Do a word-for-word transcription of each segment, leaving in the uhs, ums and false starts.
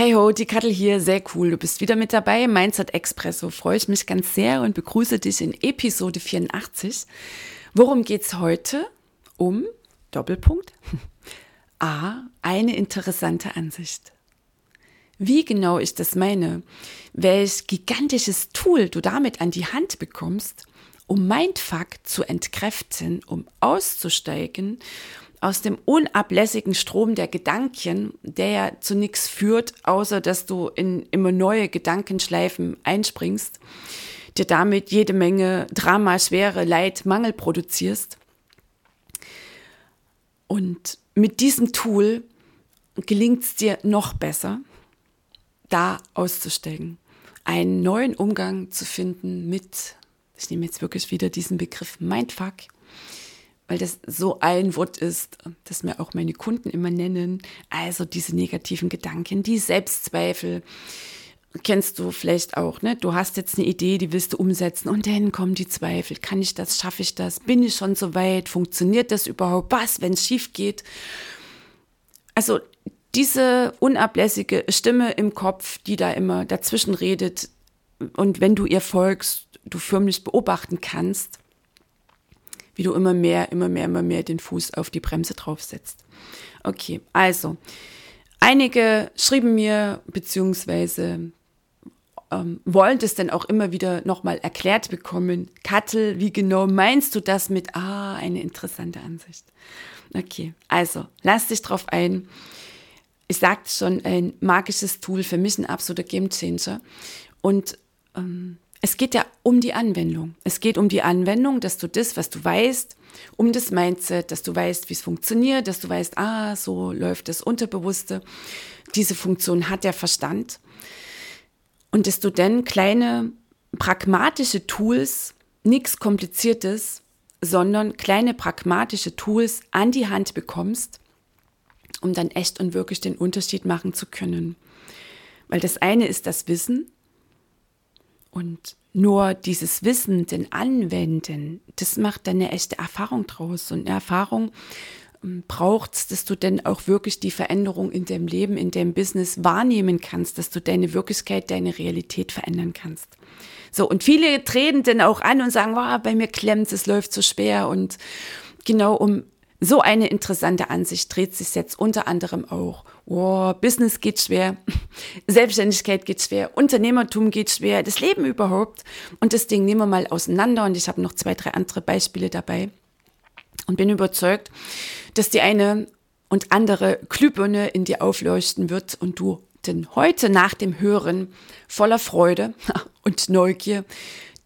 Hey ho, die Kattel hier, sehr cool, du bist wieder mit dabei, Mindset Espresso, freue ich mich ganz sehr und begrüße dich in Episode vierundachtzig. Worum geht's heute? Um, Doppelpunkt, A, eine interessante Ansicht. Wie genau ich das meine, welch gigantisches Tool du damit an die Hand bekommst, um Mindfuck zu entkräften, um auszusteigen aus dem unablässigen Strom der Gedanken, der ja zu nichts führt, außer dass du in immer neue Gedankenschleifen einspringst, dir damit jede Menge Drama, Schwere, Leid, Mangel produzierst. Und mit diesem Tool gelingt es dir noch besser, da auszusteigen, einen neuen Umgang zu finden mit, ich nehme jetzt wirklich wieder diesen Begriff Mindfuck, weil das so ein Wort ist, das mir auch meine Kunden immer nennen. Also diese negativen Gedanken, die Selbstzweifel, kennst du vielleicht auch, ne? Du hast jetzt eine Idee, die willst du umsetzen und dann kommen die Zweifel. Kann ich das? Schaffe ich das? Bin ich schon so weit? Funktioniert das überhaupt? Was, wenn es schief geht? Also diese unablässige Stimme im Kopf, die da immer dazwischen redet und wenn du ihr folgst, du förmlich beobachten kannst, wie du immer mehr, immer mehr, immer mehr den Fuß auf die Bremse draufsetzt. Okay, also, einige schrieben mir, beziehungsweise ähm, wollen das dann auch immer wieder nochmal erklärt bekommen. Kattel, wie genau meinst du das mit, ah, eine interessante Ansicht? Okay, also, lass dich drauf ein. Ich sagte schon, ein magisches Tool, für mich ein absoluter Gamechanger. Und ähm, Es geht ja um die Anwendung. Es geht um die Anwendung, dass du das, was du weißt, um das Mindset, dass du weißt, wie es funktioniert, dass du weißt, ah, so läuft das Unterbewusste. Diese Funktion hat der Verstand. Und dass du dann kleine pragmatische Tools, nichts Kompliziertes, sondern kleine pragmatische Tools an die Hand bekommst, um dann echt und wirklich den Unterschied machen zu können. Weil das eine ist das Wissen, und nur dieses Wissen, den Anwenden, das macht dann eine echte Erfahrung draus. Und eine Erfahrung braucht es, dass du dann auch wirklich die Veränderung in deinem Leben, in deinem Business wahrnehmen kannst, dass du deine Wirklichkeit, deine Realität verändern kannst. So, und viele treten dann auch an und sagen, wow, bei mir klemmt es, es läuft so schwer. Und genau um so eine interessante Ansicht dreht sich jetzt unter anderem auch. Oh, Business geht schwer, Selbstständigkeit geht schwer, Unternehmertum geht schwer, das Leben überhaupt. Und das Ding nehmen wir mal auseinander und ich habe noch zwei, drei andere Beispiele dabei und bin überzeugt, dass die eine und andere Glühbirne in dir aufleuchten wird und du denn heute nach dem Hören voller Freude und Neugier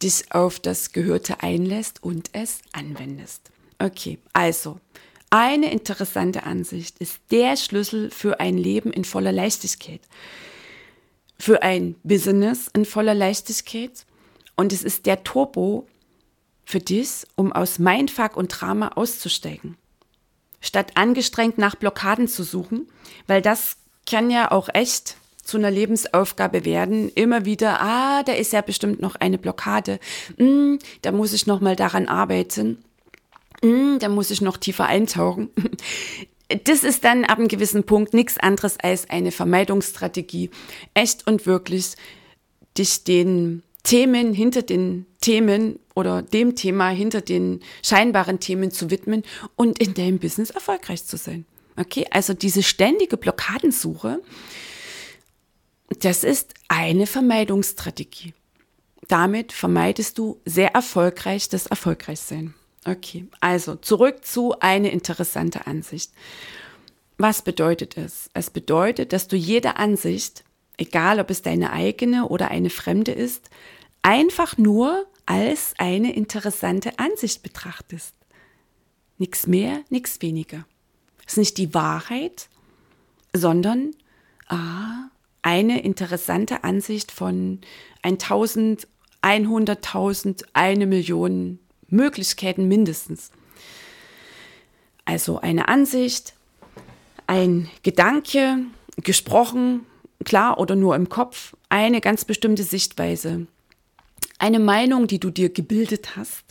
dich auf das Gehörte einlässt und es anwendest. Okay, also, eine interessante Ansicht ist der Schlüssel für ein Leben in voller Leichtigkeit, für ein Business in voller Leichtigkeit und es ist der Turbo für dich, um aus Mindfuck und Drama auszusteigen, statt angestrengt nach Blockaden zu suchen, weil das kann ja auch echt zu einer Lebensaufgabe werden, immer wieder, ah, da ist ja bestimmt noch eine Blockade, hm, da muss ich nochmal daran arbeiten. Da muss ich noch tiefer eintauchen. Das ist dann ab einem gewissen Punkt nichts anderes als eine Vermeidungsstrategie. Echt und wirklich dich den Themen hinter den Themen oder dem Thema hinter den scheinbaren Themen zu widmen und in deinem Business erfolgreich zu sein. Okay, also diese ständige Blockadensuche, das ist eine Vermeidungsstrategie. Damit vermeidest du sehr erfolgreich das Erfolgreichsein. Okay, also zurück zu eine interessante Ansicht. Was bedeutet es? Es bedeutet, dass du jede Ansicht, egal ob es deine eigene oder eine fremde ist, einfach nur als eine interessante Ansicht betrachtest. Nichts mehr, nichts weniger. Es ist nicht die Wahrheit, sondern ah, eine interessante Ansicht von tausend, hunderttausend, eine Million Möglichkeiten mindestens. Also eine Ansicht, ein Gedanke, gesprochen, klar oder nur im Kopf, eine ganz bestimmte Sichtweise, eine Meinung, die du dir gebildet hast,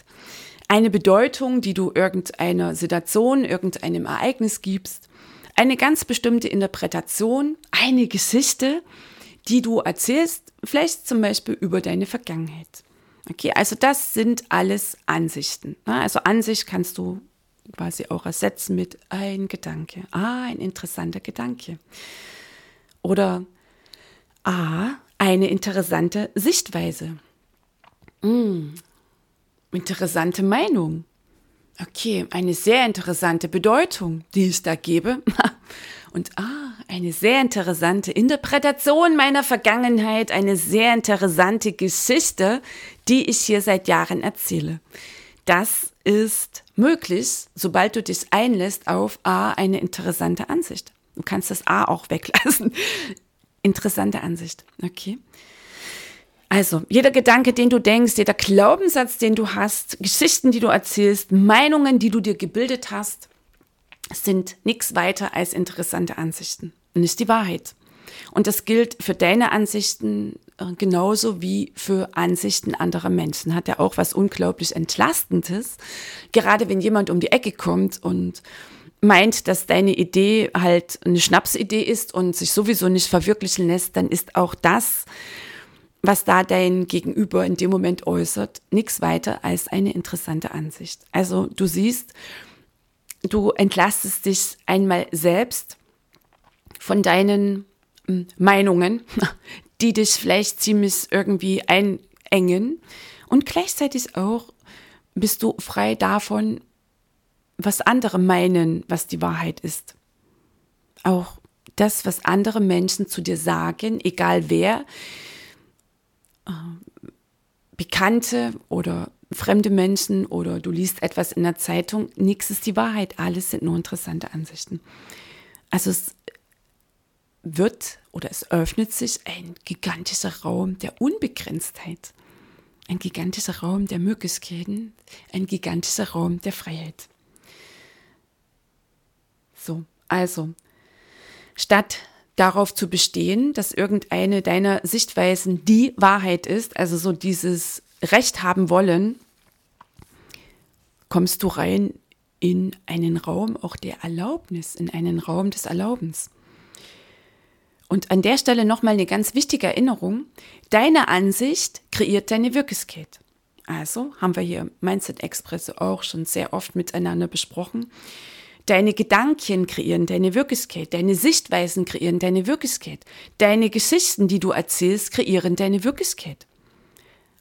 eine Bedeutung, die du irgendeiner Situation, irgendeinem Ereignis gibst, eine ganz bestimmte Interpretation, eine Geschichte, die du erzählst, vielleicht zum Beispiel über deine Vergangenheit. Okay, also das sind alles Ansichten. Also Ansicht kannst du quasi auch ersetzen mit ein Gedanke. Ah, ein interessanter Gedanke. Oder ah, eine interessante Sichtweise. Hm, interessante Meinung. Okay, eine sehr interessante Bedeutung, die ich da gebe. Und ah, eine sehr interessante Interpretation meiner Vergangenheit, eine sehr interessante Geschichte, die ich hier seit Jahren erzähle. Das ist möglich, sobald du dich einlässt auf A, eine interessante Ansicht. Du kannst das A auch weglassen. Interessante Ansicht, okay. Also, jeder Gedanke, den du denkst, jeder Glaubenssatz, den du hast, Geschichten, die du erzählst, Meinungen, die du dir gebildet hast, sind nichts weiter als interessante Ansichten. Nicht die Wahrheit. Und das gilt für deine Ansichten genauso wie für Ansichten anderer Menschen. Hat ja auch was unglaublich Entlastendes. Gerade wenn jemand um die Ecke kommt und meint, dass deine Idee halt eine Schnapsidee ist und sich sowieso nicht verwirklichen lässt, dann ist auch das, was da dein Gegenüber in dem Moment äußert, nichts weiter als eine interessante Ansicht. Also du siehst, du entlastest dich einmal selbst von deinen Meinungen, die dich vielleicht ziemlich irgendwie einengen, und gleichzeitig auch bist du frei davon, was andere meinen, was die Wahrheit ist. Auch das, was andere Menschen zu dir sagen, egal wer, Bekannte oder fremde Menschen, oder du liest etwas in der Zeitung, nichts ist die Wahrheit, alles sind nur interessante Ansichten. Also es wird oder es öffnet sich ein gigantischer Raum der Unbegrenztheit, ein gigantischer Raum der Möglichkeiten, ein gigantischer Raum der Freiheit. So, also statt darauf zu bestehen, dass irgendeine deiner Sichtweisen die Wahrheit ist, also so dieses Recht haben wollen, kommst du rein in einen Raum auch der Erlaubnis, in einen Raum des Erlaubens. Und an der Stelle nochmal eine ganz wichtige Erinnerung: Deine Ansicht kreiert deine Wirklichkeit. Also haben wir hier im Mindset Espresso auch schon sehr oft miteinander besprochen. Deine Gedanken kreieren deine Wirklichkeit, deine Sichtweisen kreieren deine Wirklichkeit, deine Geschichten, die du erzählst, kreieren deine Wirklichkeit.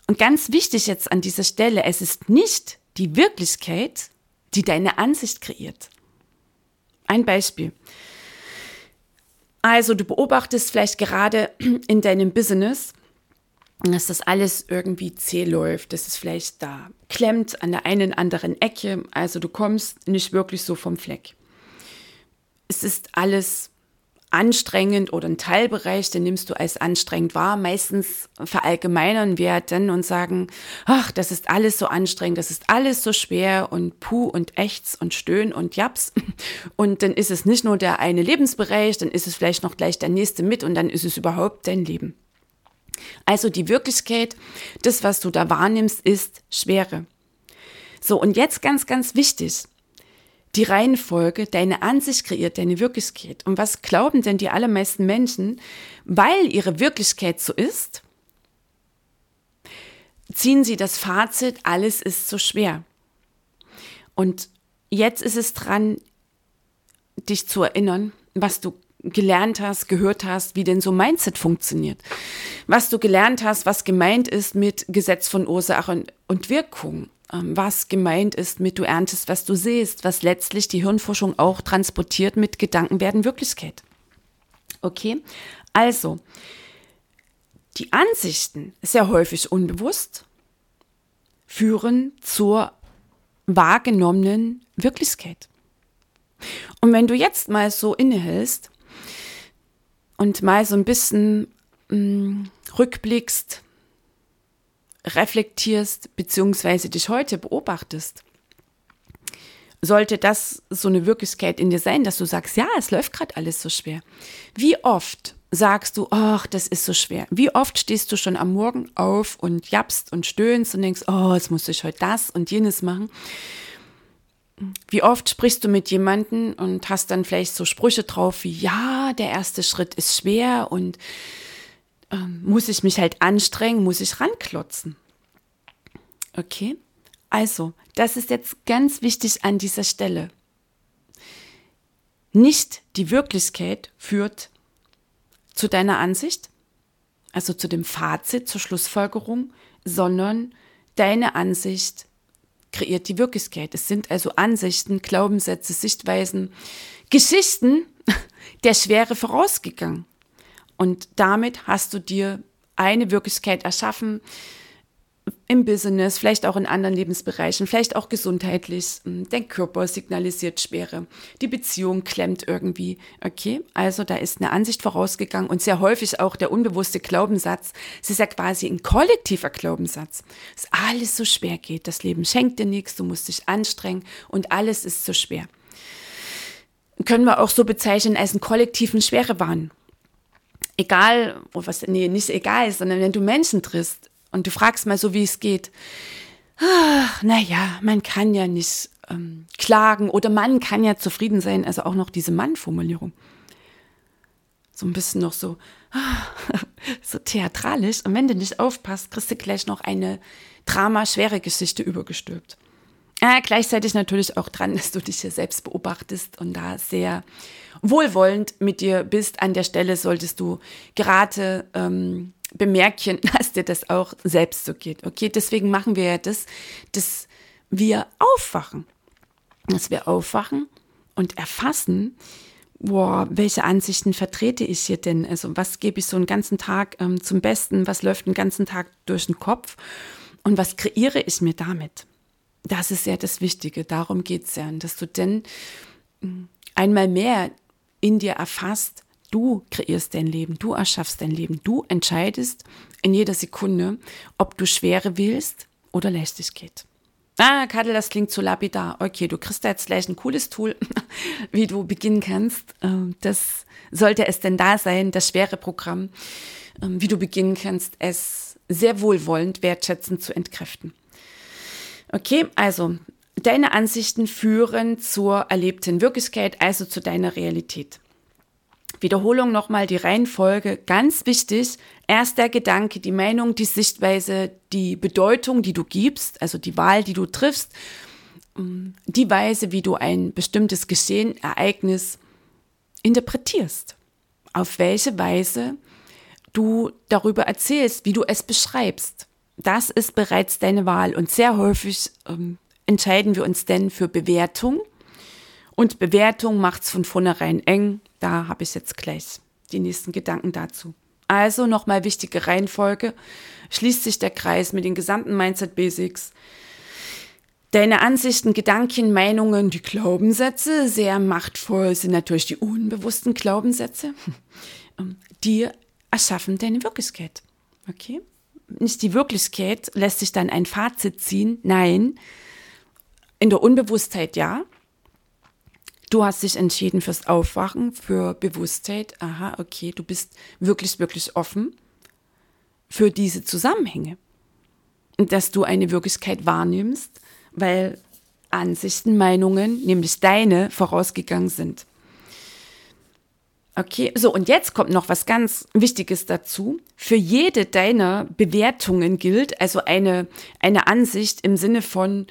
Und ganz wichtig jetzt an dieser Stelle, es ist nicht die Wirklichkeit, die deine Ansicht kreiert. Ein Beispiel. Also du beobachtest vielleicht gerade in deinem Business, dass das alles irgendwie zäh läuft, dass es vielleicht da klemmt an der einen anderen Ecke. Also du kommst nicht wirklich so vom Fleck. Es ist alles anstrengend, oder ein Teilbereich, den nimmst du als anstrengend wahr. Meistens verallgemeinern wir dann und sagen, ach, das ist alles so anstrengend, das ist alles so schwer und puh und ächz und stöhn und japs. Und dann ist es nicht nur der eine Lebensbereich, dann ist es vielleicht noch gleich der nächste mit und dann ist es überhaupt dein Leben. Also die Wirklichkeit, das, was du da wahrnimmst, ist Schwere. So, und jetzt ganz, ganz wichtig, die Reihenfolge, deine Ansicht kreiert deine Wirklichkeit. Und was glauben denn die allermeisten Menschen? Weil ihre Wirklichkeit so ist, ziehen sie das Fazit, alles ist so schwer. Und jetzt ist es dran, dich zu erinnern, was du gelernt hast, gehört hast, wie denn so Mindset funktioniert. Was du gelernt hast, was gemeint ist mit Gesetz von Ursache und Wirkung, was gemeint ist mit du erntest, was du siehst, was letztlich die Hirnforschung auch transportiert mit Gedanken werden Wirklichkeit. Okay, also die Ansichten, sehr häufig unbewusst, führen zur wahrgenommenen Wirklichkeit. Und wenn du jetzt mal so innehältst und mal so ein bisschen mh, rückblickst, reflektierst bzw. dich heute beobachtest, sollte das so eine Wirklichkeit in dir sein, dass du sagst, ja, es läuft gerade alles so schwer. Wie oft sagst du, ach, das ist so schwer. Wie oft stehst du schon am Morgen auf und japst und stöhnst und denkst, oh, jetzt muss ich heute das und jenes machen. Wie oft sprichst du mit jemandem und hast dann vielleicht so Sprüche drauf wie, ja, der erste Schritt ist schwer und ähm, muss ich mich halt anstrengen, muss ich ranklotzen. Okay, also, das ist jetzt ganz wichtig an dieser Stelle. Nicht die Wirklichkeit führt zu deiner Ansicht, also zu dem Fazit, zur Schlussfolgerung, sondern deine Ansicht kreiert die Wirklichkeit. Es sind also Ansichten, Glaubenssätze, Sichtweisen, Geschichten der Schwere vorausgegangen. Und damit hast du dir eine Wirklichkeit erschaffen im Business, vielleicht auch in anderen Lebensbereichen, vielleicht auch gesundheitlich. Dein Körper signalisiert Schwere, die Beziehung klemmt irgendwie. Okay, also da ist eine Ansicht vorausgegangen und sehr häufig auch der unbewusste Glaubenssatz. Es ist ja quasi ein kollektiver Glaubenssatz, dass alles so schwer geht, das Leben schenkt dir nichts, du musst dich anstrengen und alles ist so schwer. Können wir auch so bezeichnen als einen kollektiven Schwerewahn. Egal, oh was, nee, nicht egal, sondern wenn du Menschen triffst, und du fragst mal so, wie es geht. Ach, naja, man kann ja nicht ähm, klagen oder man kann ja zufrieden sein. Also auch noch diese Mann-Formulierung. So ein bisschen noch so, so theatralisch. Und wenn du nicht aufpasst, kriegst du gleich noch eine dramaschwere Geschichte übergestülpt. Äh, gleichzeitig natürlich auch dran, dass du dich hier selbst beobachtest und da sehr wohlwollend mit dir bist. An der Stelle solltest du gerade Ähm, Bemerkchen, dass dir das auch selbst so geht. Okay, deswegen machen wir ja das, dass wir aufwachen. Dass wir aufwachen und erfassen, boah, welche Ansichten vertrete ich hier denn? Also was gebe ich so einen ganzen Tag ähm, zum Besten? Was läuft den ganzen Tag durch den Kopf? Und was kreiere ich mir damit? Das ist ja das Wichtige. Darum geht es ja. Und dass du denn einmal mehr in dir erfasst, du kreierst dein Leben, du erschaffst dein Leben, du entscheidest in jeder Sekunde, ob du Schwere willst oder Leichtigkeit. Ah, Kattel, das klingt zu lapidar. Okay, du kriegst da jetzt gleich ein cooles Tool, wie du beginnen kannst. Das sollte es denn da sein, das schwere Programm, wie du beginnen kannst, es sehr wohlwollend, wertschätzend zu entkräften. Okay, also deine Ansichten führen zur erlebten Wirklichkeit, also zu deiner Realität. Wiederholung nochmal, die Reihenfolge, ganz wichtig, erst der Gedanke, die Meinung, die Sichtweise, die Bedeutung, die du gibst, also die Wahl, die du triffst, die Weise, wie du ein bestimmtes Geschehen, Ereignis interpretierst, auf welche Weise du darüber erzählst, wie du es beschreibst. Das ist bereits deine Wahl und sehr häufig ähm, entscheiden wir uns denn für Bewertung. Und Bewertung macht es von vornherein eng. Da habe ich jetzt gleich die nächsten Gedanken dazu. Also nochmal wichtige Reihenfolge. Schließt sich der Kreis mit den gesamten Mindset Basics. Deine Ansichten, Gedanken, Meinungen, die Glaubenssätze, sehr machtvoll sind natürlich die unbewussten Glaubenssätze. Die erschaffen deine Wirklichkeit. Okay? Nicht die Wirklichkeit lässt sich dann ein Fazit ziehen. Nein. In der Unbewusstheit ja. Du hast dich entschieden fürs Aufwachen, für Bewusstheit. Aha, okay, du bist wirklich, wirklich offen für diese Zusammenhänge. Und dass du eine Wirklichkeit wahrnimmst, weil Ansichten, Meinungen, nämlich deine, vorausgegangen sind. Okay, so und jetzt kommt noch was ganz Wichtiges dazu. Für jede deiner Bewertungen gilt also eine, eine Ansicht im Sinne von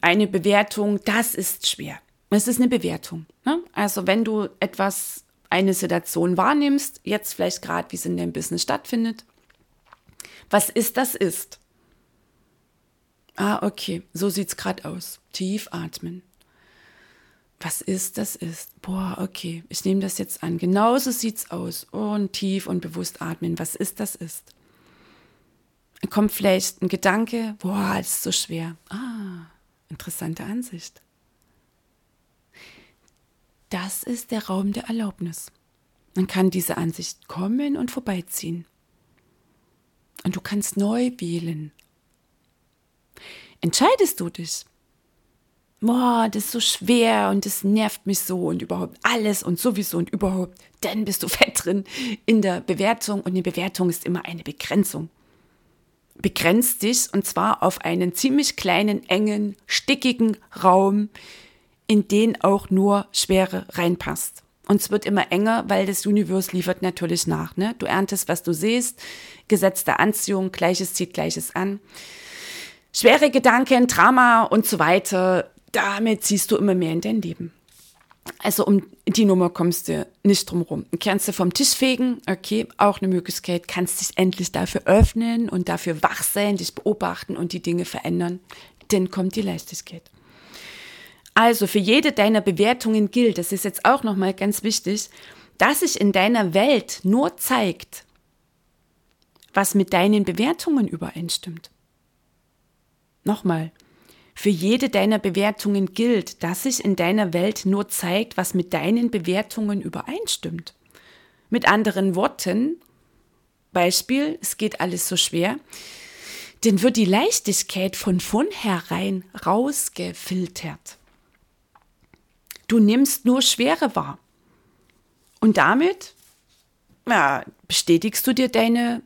eine Bewertung, das ist schwer. Es ist eine Bewertung. Ne? Also wenn du etwas, eine Situation wahrnimmst, jetzt vielleicht gerade, wie es in deinem Business stattfindet, was ist, das ist. Ah, okay, so sieht es gerade aus. Tief atmen. Was ist, das ist. Boah, okay, ich nehme das jetzt an. Genauso sieht es aus. Und tief und bewusst atmen. Was ist, das ist. kommt vielleicht ein Gedanke, boah, das ist so schwer. Ah, interessante Ansicht. Das ist der Raum der Erlaubnis. Dann kann diese Ansicht kommen und vorbeiziehen. Und du kannst neu wählen. Entscheidest du dich? Boah, das ist so schwer und das nervt mich so und überhaupt alles und sowieso und überhaupt. Dann bist du fett drin in der Bewertung und eine Bewertung ist immer eine Begrenzung. Begrenzt dich und zwar auf einen ziemlich kleinen, engen, stickigen Raum, in den auch nur Schwere reinpasst. Und es wird immer enger, weil das Universum liefert natürlich nach. Ne? Du erntest, was du siehst, Gesetz der Anziehung, Gleiches zieht Gleiches an. Schwere Gedanken, Drama und so weiter, damit ziehst du immer mehr in dein Leben. Also um die Nummer kommst du nicht drum rum. Kannst du vom Tisch fegen, okay, auch eine Möglichkeit, kannst dich endlich dafür öffnen und dafür wach sein, dich beobachten und die Dinge verändern, dann kommt die Leichtigkeit. Also für jede deiner Bewertungen gilt, das ist jetzt auch nochmal ganz wichtig, dass sich in deiner Welt nur zeigt, was mit deinen Bewertungen übereinstimmt. Nochmal, für jede deiner Bewertungen gilt, dass sich in deiner Welt nur zeigt, was mit deinen Bewertungen übereinstimmt. Mit anderen Worten, Beispiel, es geht alles so schwer, dann wird die Leichtigkeit von vornherein rausgefiltert. Du nimmst nur Schwere wahr. Und damit ja, bestätigst du dir deine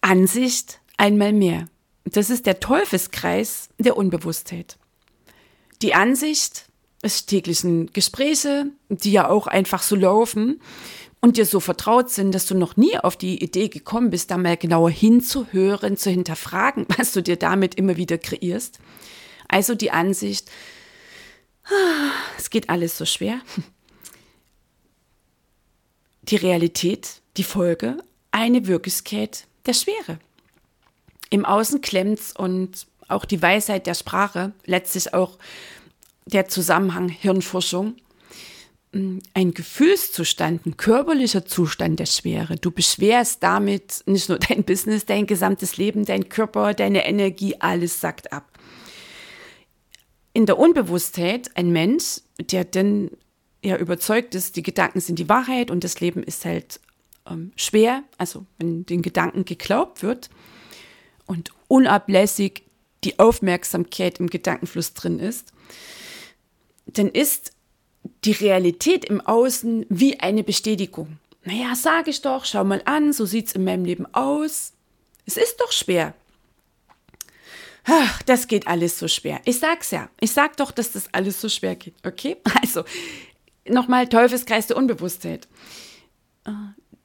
Ansicht einmal mehr. Das ist der Teufelskreis der Unbewusstheit. Die Ansicht ist täglichen Gespräche, die ja auch einfach so laufen und dir so vertraut sind, dass du noch nie auf die Idee gekommen bist, da mal genauer hinzuhören, zu hinterfragen, was du dir damit immer wieder kreierst. Also die Ansicht, es geht alles so schwer. Die Realität, die Folge, eine Wirklichkeit der Schwere. Im Außen klemmt's und auch die Weisheit der Sprache, letztlich auch der Zusammenhang Hirnforschung. Ein Gefühlszustand, ein körperlicher Zustand der Schwere. Du beschwerst damit nicht nur dein Business, dein gesamtes Leben, dein Körper, deine Energie, alles sackt ab. In der Unbewusstheit ein Mensch, der dann ja überzeugt ist, die Gedanken sind die Wahrheit und das Leben ist halt ähm, schwer, also wenn den Gedanken geglaubt wird und unablässig die Aufmerksamkeit im Gedankenfluss drin ist, dann ist die Realität im Außen wie eine Bestätigung. Naja, sage ich doch, schau mal an, so sieht es in meinem Leben aus. Es ist doch schwer. Ach, das geht alles so schwer. Ich sag's ja. Ich sag doch, dass das alles so schwer geht. Okay? Also, nochmal Teufelskreis der Unbewusstheit.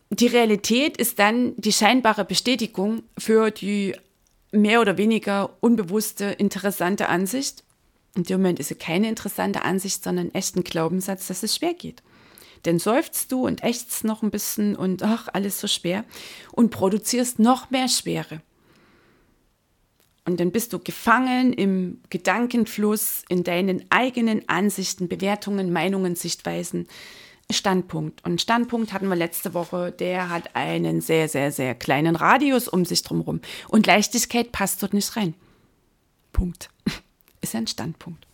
Die Realität ist dann die scheinbare Bestätigung für die mehr oder weniger unbewusste, interessante Ansicht. In dem Moment ist sie keine interessante Ansicht, sondern echt ein Glaubenssatz, dass es schwer geht. Denn seufzt du und ächzt noch ein bisschen und ach, alles so schwer und produzierst noch mehr Schwere. Und dann bist du gefangen im Gedankenfluss, in deinen eigenen Ansichten, Bewertungen, Meinungen, Sichtweisen, Standpunkt. Und Standpunkt hatten wir letzte Woche, der hat einen sehr, sehr, sehr kleinen Radius um sich drumherum. Und Leichtigkeit passt dort nicht rein. Punkt. Ist ein Standpunkt.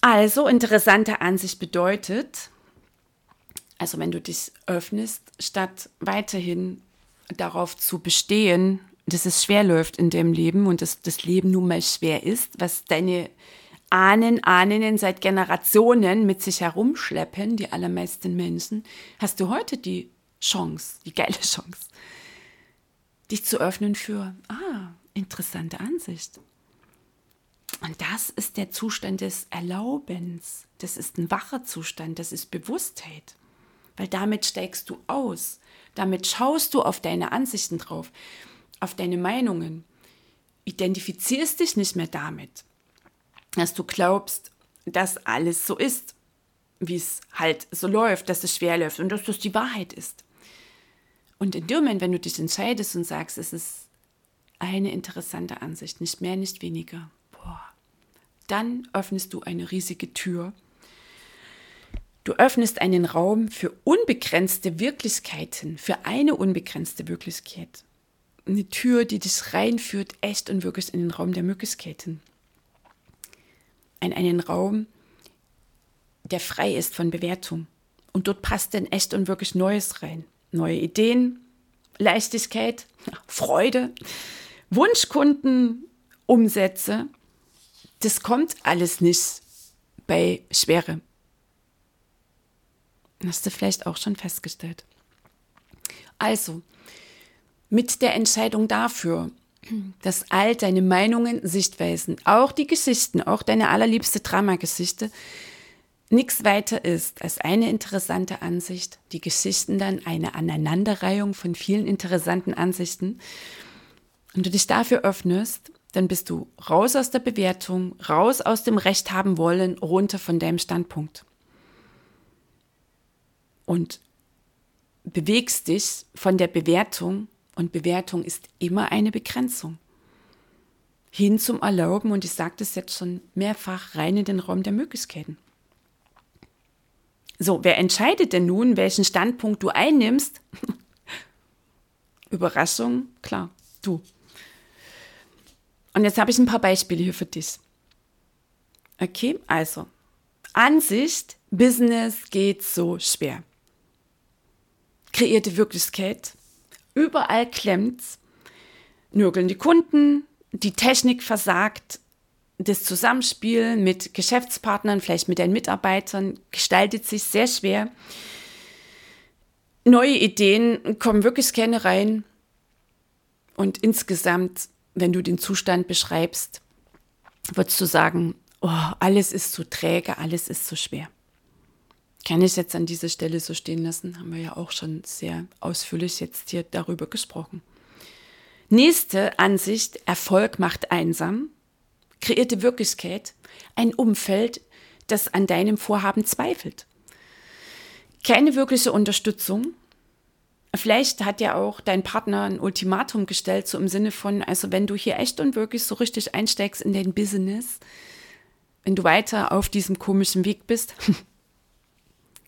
Also, interessante Ansicht bedeutet, also wenn du dich öffnest, statt weiterhin darauf zu bestehen, dass es schwer läuft in dem Leben und dass das Leben nun mal schwer ist, was deine Ahnen, Ahnen seit Generationen mit sich herumschleppen, die allermeisten Menschen, hast du heute die Chance, die geile Chance, dich zu öffnen für, ah, interessante Ansicht. Und das ist der Zustand des Erlaubens. Das ist ein wacher Zustand, das ist Bewusstheit. Weil damit steigst du aus, damit schaust du auf deine Ansichten drauf, auf deine Meinungen, identifizierst dich nicht mehr damit, dass du glaubst, dass alles so ist, wie es halt so läuft, dass es schwer läuft und dass das die Wahrheit ist. Und in dem Moment, wenn du dich entscheidest und sagst, es ist eine interessante Ansicht, nicht mehr, nicht weniger, boah, dann öffnest du eine riesige Tür. Du öffnest einen Raum für unbegrenzte Wirklichkeiten, für eine unbegrenzte Wirklichkeit. eine Tür, die dich reinführt, echt und wirklich in den Raum der Möglichkeiten. In einen Raum, der frei ist von Bewertung. Und dort passt dann echt und wirklich Neues rein. Neue Ideen, Leichtigkeit, Freude, Wunschkunden, Umsätze. Das kommt alles nicht bei Schwere. Hast du vielleicht auch schon festgestellt. Also, mit der Entscheidung dafür, dass all deine Meinungen, Sichtweisen, auch die Geschichten, auch deine allerliebste Dramageschichte, nichts weiter ist als eine interessante Ansicht, die Geschichten dann eine Aneinanderreihung von vielen interessanten Ansichten. Und du dich dafür öffnest, dann bist du raus aus der Bewertung, raus aus dem Recht haben wollen, runter von deinem Standpunkt. Und bewegst dich von der Bewertung, und Bewertung ist immer eine Begrenzung, hin zum Erlauben, und ich sage das jetzt schon mehrfach, rein in den Raum der Möglichkeiten. So, wer entscheidet denn nun, welchen Standpunkt du einnimmst? Überraschung, klar, du. Und jetzt habe ich ein paar Beispiele hier für dich. Okay, also, Ansicht, Business geht so schwer. Kreierte Wirklichkeit, überall klemmt's, nörgeln die Kunden, die Technik versagt, das Zusammenspiel mit Geschäftspartnern, vielleicht mit deinen Mitarbeitern, gestaltet sich sehr schwer. Neue Ideen kommen wirklich gerne rein. Und insgesamt, wenn du den Zustand beschreibst, würdest du sagen, oh, alles ist so träge, alles ist so schwer. Kann ich jetzt an dieser Stelle so stehen lassen? Haben wir ja auch schon sehr ausführlich jetzt hier darüber gesprochen. Nächste Ansicht, Erfolg macht einsam. Kreierte Wirklichkeit, ein Umfeld, das an deinem Vorhaben zweifelt. Keine wirkliche Unterstützung. Vielleicht hat ja auch dein Partner ein Ultimatum gestellt, so im Sinne von, also wenn du hier echt und wirklich so richtig einsteigst in dein Business, wenn du weiter auf diesem komischen Weg bist,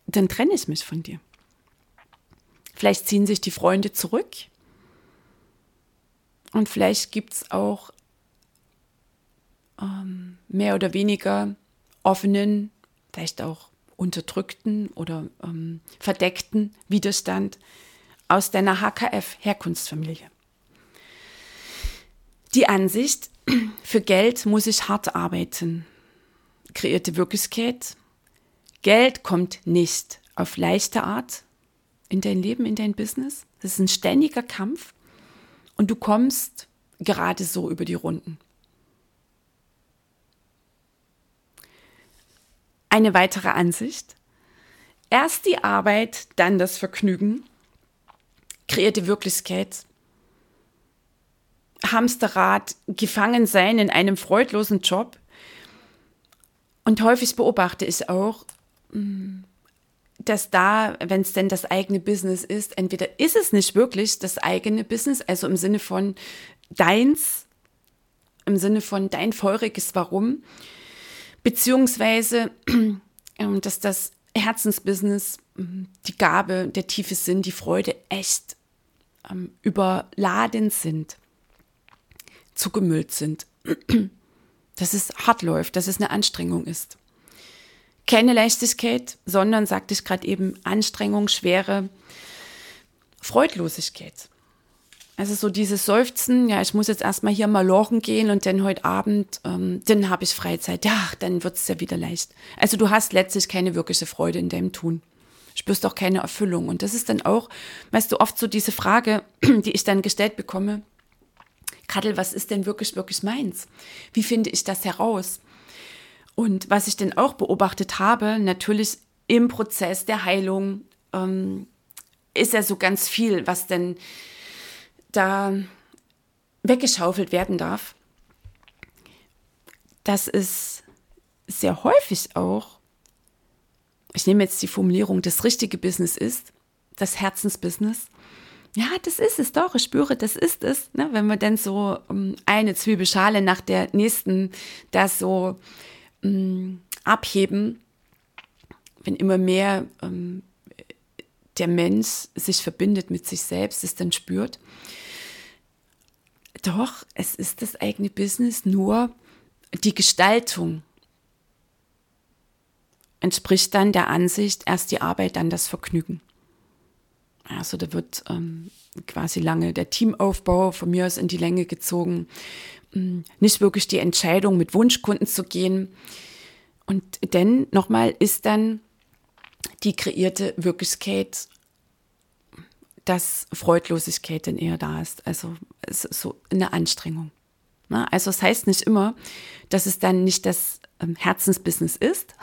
dann trenne ich mich von dir. Vielleicht ziehen sich die Freunde zurück und vielleicht gibt es auch ähm, mehr oder weniger offenen, vielleicht auch unterdrückten oder ähm, verdeckten Widerstand aus deiner H K F-Herkunftsfamilie. Die Ansicht, für Geld muss ich hart arbeiten, kreierte Wirklichkeit, Geld kommt nicht auf leichte Art in dein Leben, in dein Business. Das ist ein ständiger Kampf und du kommst gerade so über die Runden. Eine weitere Ansicht. Erst die Arbeit, dann das Vergnügen. Kreierte Wirklichkeit. Hamsterrad, gefangen sein in einem freudlosen Job. Und häufig beobachte ich auch, dass da, wenn es denn das eigene Business ist, entweder ist es nicht wirklich das eigene Business, also im Sinne von deins, im Sinne von dein feuriges Warum, beziehungsweise, dass das Herzensbusiness, die Gabe, der tiefe Sinn, die Freude echt ähm, überladen sind, zugemüllt sind, dass es hart läuft, dass es eine Anstrengung ist. Keine Leichtigkeit, sondern, sagte ich gerade eben, Anstrengung, Schwere, Freudlosigkeit. Also so dieses Seufzen, ja, ich muss jetzt erstmal hier mal lochen gehen und dann heute Abend, ähm, dann habe ich Freizeit, ja, dann wird es ja wieder leicht. Also du hast letztlich keine wirkliche Freude in deinem Tun, spürst auch keine Erfüllung. Und das ist dann auch, weißt du, oft so diese Frage, die ich dann gestellt bekomme, Kattel, was ist denn wirklich, wirklich meins? Wie finde ich das heraus? Und was ich denn auch beobachtet habe, natürlich im Prozess der Heilung, ähm, ist ja so ganz viel, was denn da weggeschaufelt werden darf, dass es sehr häufig auch, ich nehme jetzt die Formulierung, das richtige Business ist, das Herzensbusiness. Ja, das ist es doch, ich spüre, das ist es, ne? Wenn wir dann so um, eine Zwiebelschale nach der nächsten das so um, abheben, wenn immer mehr um, der Mensch sich verbindet mit sich selbst, es dann spürt. Doch, es ist das eigene Business, nur die Gestaltung entspricht dann der Ansicht, erst die Arbeit, dann das Vergnügen. Also da wird ähm, quasi lange der Teamaufbau von mir aus in die Länge gezogen, nicht wirklich die Entscheidung, mit Wunschkunden zu gehen. Und denn, nochmal, ist dann die kreierte Wirklichkeit, dass Freudlosigkeit dann eher da ist. Also es ist so eine Anstrengung. Na, also es heißt nicht immer, dass es dann nicht das ähm, Herzensbusiness ist,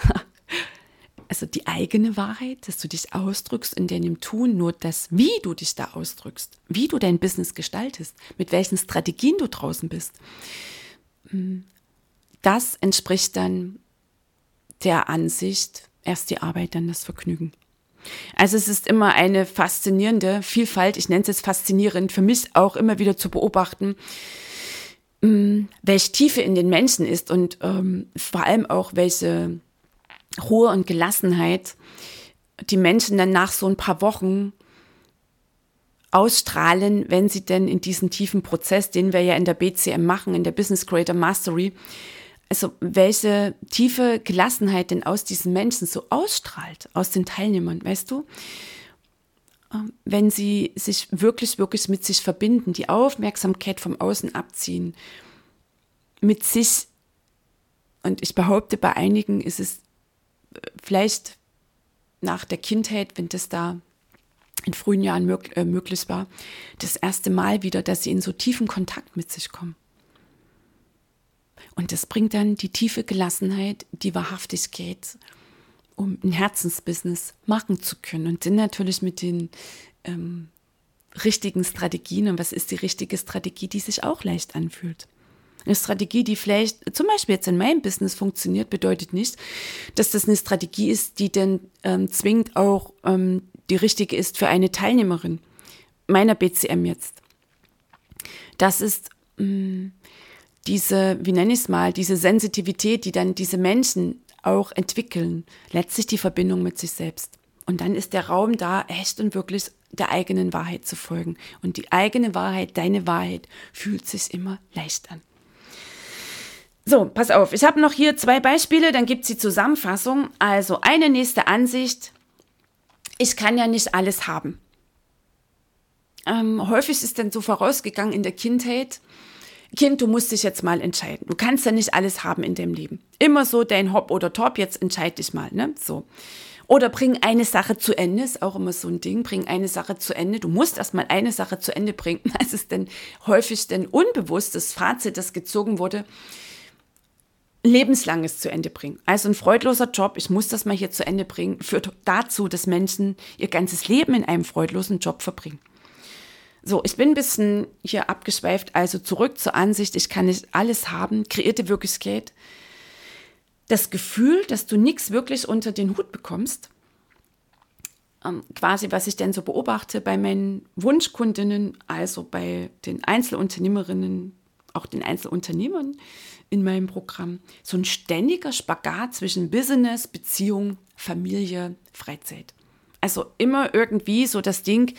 also die eigene Wahrheit, dass du dich ausdrückst in deinem Tun, nur das, wie du dich da ausdrückst, wie du dein Business gestaltest, mit welchen Strategien du draußen bist, das entspricht dann der Ansicht, erst die Arbeit, dann das Vergnügen. Also es ist immer eine faszinierende Vielfalt, ich nenne es jetzt faszinierend, für mich auch immer wieder zu beobachten, welche Tiefe in den Menschen ist und ähm, vor allem auch welche Ruhe und Gelassenheit die Menschen dann nach so ein paar Wochen ausstrahlen, wenn sie denn in diesen tiefen Prozess, den wir ja in der B C M machen, in der Business Creator Mastery, also welche tiefe Gelassenheit denn aus diesen Menschen so ausstrahlt, aus den Teilnehmern, weißt du? Wenn sie sich wirklich, wirklich mit sich verbinden, die Aufmerksamkeit vom Außen abziehen, mit sich, und ich behaupte, bei einigen ist es vielleicht nach der Kindheit, wenn das da in frühen Jahren mög- äh, möglich war, das erste Mal wieder, dass sie in so tiefen Kontakt mit sich kommen. Und das bringt dann die tiefe Gelassenheit, die Wahrhaftigkeit, um ein Herzensbusiness machen zu können. Und sind natürlich mit den ähm, richtigen Strategien. Und was ist die richtige Strategie, die sich auch leicht anfühlt? Eine Strategie, die vielleicht zum Beispiel jetzt in meinem Business funktioniert, bedeutet nicht, dass das eine Strategie ist, die dann ähm, zwingend auch ähm, die richtige ist für eine Teilnehmerin meiner B C M jetzt. Das ist mh, diese, wie nenne ich es mal, diese Sensitivität, die dann diese Menschen auch entwickeln, letztlich die Verbindung mit sich selbst. Und dann ist der Raum da, echt und wirklich der eigenen Wahrheit zu folgen. Und die eigene Wahrheit, deine Wahrheit, fühlt sich immer leicht an. So, pass auf, ich habe noch hier zwei Beispiele, dann gibt es die Zusammenfassung. Also eine nächste Ansicht, ich kann ja nicht alles haben. Ähm, häufig ist dann so vorausgegangen in der Kindheit, Kind, du musst dich jetzt mal entscheiden. Du kannst ja nicht alles haben in deinem Leben. Immer so dein Hop oder Top, jetzt entscheid dich mal, ne? So. Oder bring eine Sache zu Ende, ist auch immer so ein Ding, bring eine Sache zu Ende. Du musst erstmal eine Sache zu Ende bringen. Das ist dann häufig dann unbewusst das Fazit, das gezogen wurde, lebenslanges zu Ende bringen. Also ein freudloser Job, ich muss das mal hier zu Ende bringen, führt dazu, dass Menschen ihr ganzes Leben in einem freudlosen Job verbringen. So, ich bin ein bisschen hier abgeschweift, also zurück zur Ansicht, ich kann nicht alles haben, kreierte Wirklichkeit. Das Gefühl, dass du nichts wirklich unter den Hut bekommst, ähm, quasi was ich denn so beobachte bei meinen Wunschkundinnen, also bei den Einzelunternehmerinnen, auch den Einzelunternehmern in meinem Programm, so ein ständiger Spagat zwischen Business, Beziehung, Familie, Freizeit. Also immer irgendwie so das Ding,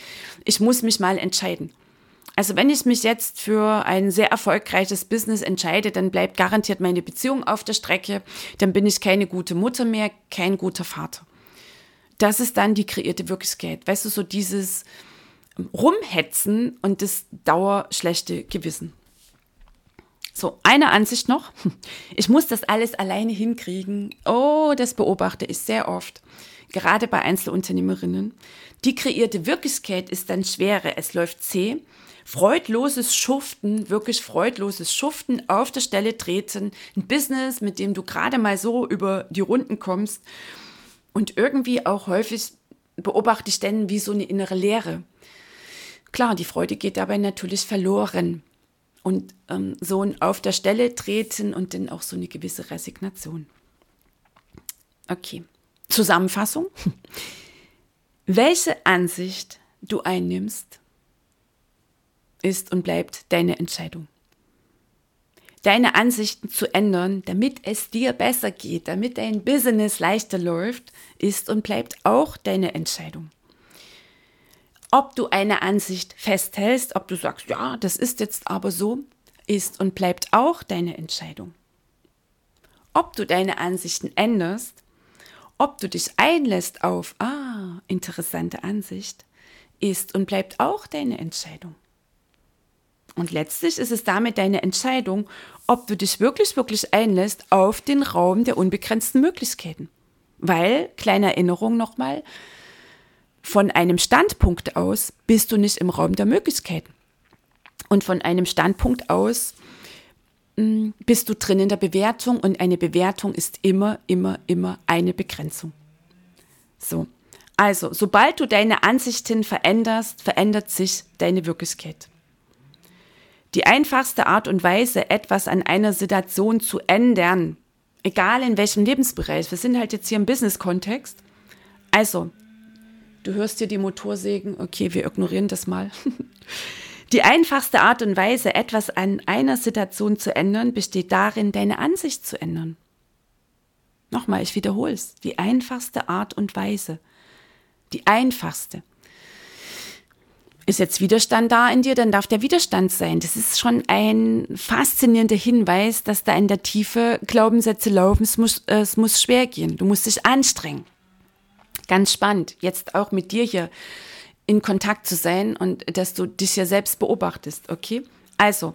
ich muss mich mal entscheiden. Also wenn ich mich jetzt für ein sehr erfolgreiches Business entscheide, dann bleibt garantiert meine Beziehung auf der Strecke, dann bin ich keine gute Mutter mehr, kein guter Vater. Das ist dann die kreierte Wirklichkeit. Weißt du, so dieses Rumhetzen und das dauerschlechte Gewissen. So, eine Ansicht noch. Ich muss das alles alleine hinkriegen. Oh, das beobachte ich sehr oft. Gerade bei Einzelunternehmerinnen. Die kreierte Wirklichkeit ist dann schwere. Es läuft zäh. Freudloses Schuften, wirklich freudloses Schuften, auf der Stelle treten. Ein Business, mit dem du gerade mal so über die Runden kommst. Und irgendwie auch häufig beobachte ich dann wie so eine innere Leere. Klar, die Freude geht dabei natürlich verloren. Und ähm, so ein auf der Stelle treten und dann auch so eine gewisse Resignation. Okay, Zusammenfassung. Welche Ansicht du einnimmst, ist und bleibt deine Entscheidung. Deine Ansichten zu ändern, damit es dir besser geht, damit dein Business leichter läuft, ist und bleibt auch deine Entscheidung. ob du eine Ansicht festhältst, ob du sagst, ja, das ist jetzt aber so, ist und bleibt auch deine Entscheidung. Ob du deine Ansichten änderst, ob du dich einlässt auf, ah, interessante Ansicht, ist und bleibt auch deine Entscheidung. Und letztlich ist es damit deine Entscheidung, ob du dich wirklich, wirklich einlässt auf den Raum der unbegrenzten Möglichkeiten. Weil, kleine Erinnerung nochmal, von einem Standpunkt aus bist du nicht im Raum der Möglichkeiten. Und von einem Standpunkt aus bist du drin in der Bewertung und eine Bewertung ist immer, immer, immer eine Begrenzung. So, also, sobald du deine Ansichten veränderst, verändert sich deine Wirklichkeit. Die einfachste Art und Weise, etwas an einer Situation zu ändern, egal in welchem Lebensbereich, wir sind halt jetzt hier im Business-Kontext, also, du hörst dir die Motorsägen, okay, wir ignorieren das mal. Die einfachste Art und Weise, etwas an einer Situation zu ändern, besteht darin, deine Ansicht zu ändern. Nochmal, ich wiederhole es. Die einfachste Art und Weise. Die einfachste. Ist jetzt Widerstand da in dir, dann darf der Widerstand sein. Das ist schon ein faszinierender Hinweis, dass da in der Tiefe Glaubenssätze laufen, es muss, äh, es muss schwer gehen, du musst dich anstrengen. Ganz spannend, jetzt auch mit dir hier in Kontakt zu sein und dass du dich ja selbst beobachtest, okay? Also,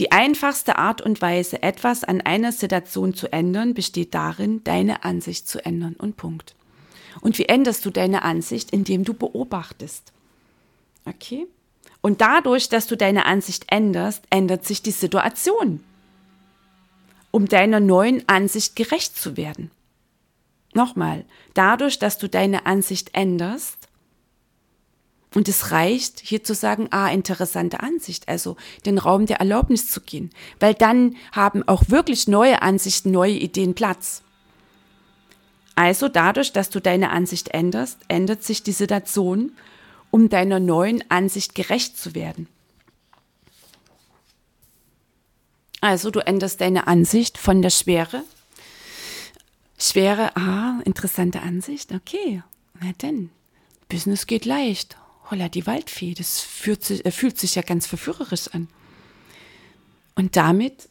die einfachste Art und Weise, etwas an einer Situation zu ändern, besteht darin, deine Ansicht zu ändern und Punkt. Und wie änderst du deine Ansicht? Indem du beobachtest. Okay? Und dadurch, dass du deine Ansicht änderst, ändert sich die Situation, um deiner neuen Ansicht gerecht zu werden. Nochmal, dadurch, dass du deine Ansicht änderst, und es reicht, hier zu sagen, ah, interessante Ansicht, also den Raum der Erlaubnis zu gehen, weil dann haben auch wirklich neue Ansichten, neue Ideen Platz. Also dadurch, dass du deine Ansicht änderst, ändert sich die Situation, um deiner neuen Ansicht gerecht zu werden. Also du änderst deine Ansicht von der Schwere. Schwere, ah, interessante Ansicht, okay, na denn, Business geht leicht, holla die Waldfee, das fühlt sich, fühlt sich ja ganz verführerisch an. Und damit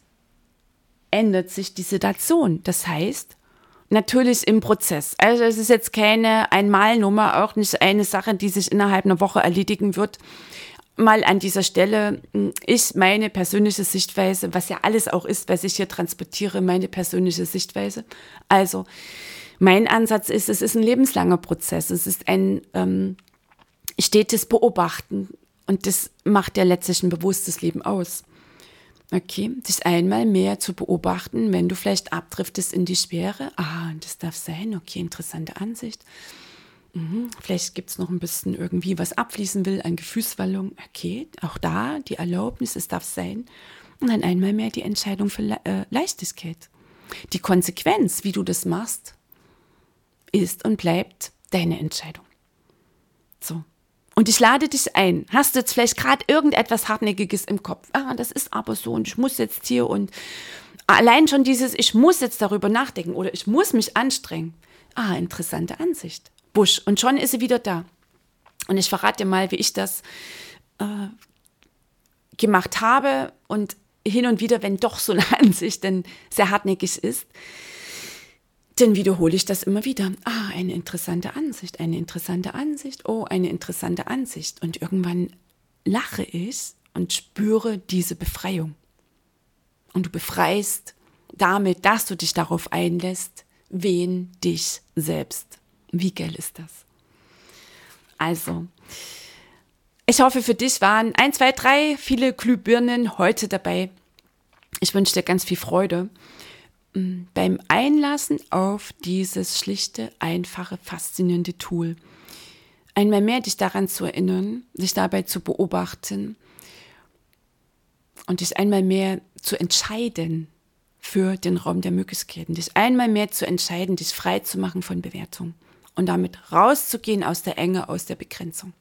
ändert sich die Situation, das heißt, natürlich im Prozess, also es ist jetzt keine Einmalnummer, auch nicht eine Sache, die sich innerhalb einer Woche erledigen wird, mal an dieser Stelle, ich meine persönliche Sichtweise, was ja alles auch ist, was ich hier transportiere, meine persönliche Sichtweise. Also mein Ansatz ist, es ist ein lebenslanger Prozess, es ist ein ähm, stetes Beobachten und das macht ja letztlich ein bewusstes Leben aus. Okay, dich einmal mehr zu beobachten, wenn du vielleicht abdriftest in die Schwere, ah, das darf sein, okay, interessante Ansicht. Vielleicht gibt es noch ein bisschen irgendwie, was abfließen will, an Gefühlswallung. Okay, auch da die Erlaubnis, es darf sein. Und dann einmal mehr die Entscheidung für Le- äh, Leichtigkeit. Die Konsequenz, wie du das machst, ist und bleibt deine Entscheidung. So. Und ich lade dich ein. Hast du jetzt vielleicht gerade irgendetwas Hartnäckiges im Kopf? Ah, das ist aber so und ich muss jetzt hier und allein schon dieses, ich muss jetzt darüber nachdenken oder ich muss mich anstrengen. Ah, interessante Ansicht. Busch. Und schon ist sie wieder da. Und ich verrate dir mal, wie ich das äh, gemacht habe. Und hin und wieder, wenn doch so eine Ansicht denn sehr hartnäckig ist, dann wiederhole ich das immer wieder. Ah, eine interessante Ansicht, eine interessante Ansicht, oh, eine interessante Ansicht. Und irgendwann lache ich und spüre diese Befreiung. Und du befreist damit, dass du dich darauf einlässt, wen dich selbst. Wie geil ist das? Also, ich hoffe, für dich waren ein, zwei, drei viele Glühbirnen heute dabei. Ich wünsche dir ganz viel Freude beim Einlassen auf dieses schlichte, einfache, faszinierende Tool. Einmal mehr dich daran zu erinnern, dich dabei zu beobachten und dich einmal mehr zu entscheiden für den Raum der Möglichkeiten. Dich einmal mehr zu entscheiden, dich frei zu machen von Bewertung. Und damit rauszugehen aus der Enge, aus der Begrenzung.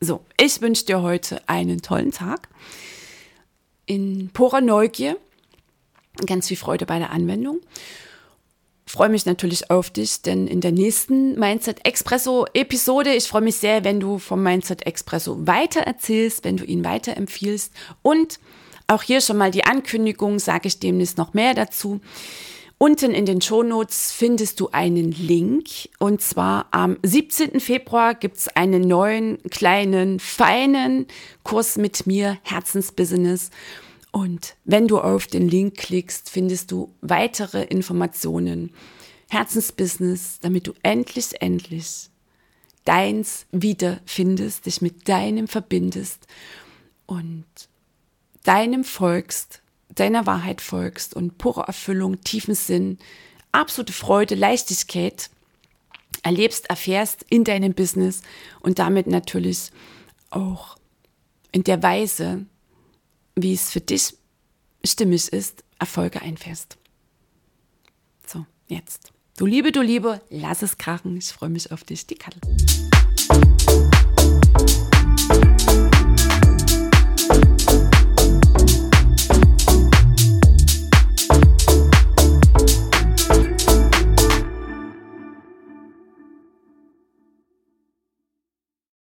So, ich wünsche dir heute einen tollen Tag. In purer Neugier. Ganz viel Freude bei der Anwendung. freue mich natürlich auf dich, denn in der nächsten Mindset Espresso Episode, ich freue mich sehr, wenn du vom Mindset Espresso weitererzählst, wenn du ihn weiterempfiehlst. Und auch hier schon mal die Ankündigung, sage ich demnächst noch mehr dazu. Unten in den Shownotes findest du einen Link, und zwar am siebzehnten Februar gibt's einen neuen, kleinen, feinen Kurs mit mir, Herzensbusiness. Und wenn du auf den Link klickst, findest du weitere Informationen. Herzensbusiness, damit du endlich, endlich deins wiederfindest, dich mit deinem verbindest und deinem folgst, deiner Wahrheit folgst und pure Erfüllung, tiefen Sinn, absolute Freude, Leichtigkeit erlebst, erfährst in deinem Business und damit natürlich auch in der Weise, wie es für dich stimmig ist, Erfolge einfährst. So, jetzt. Du Liebe, du Liebe, lass es krachen. Ich freue mich auf dich, die Katrin.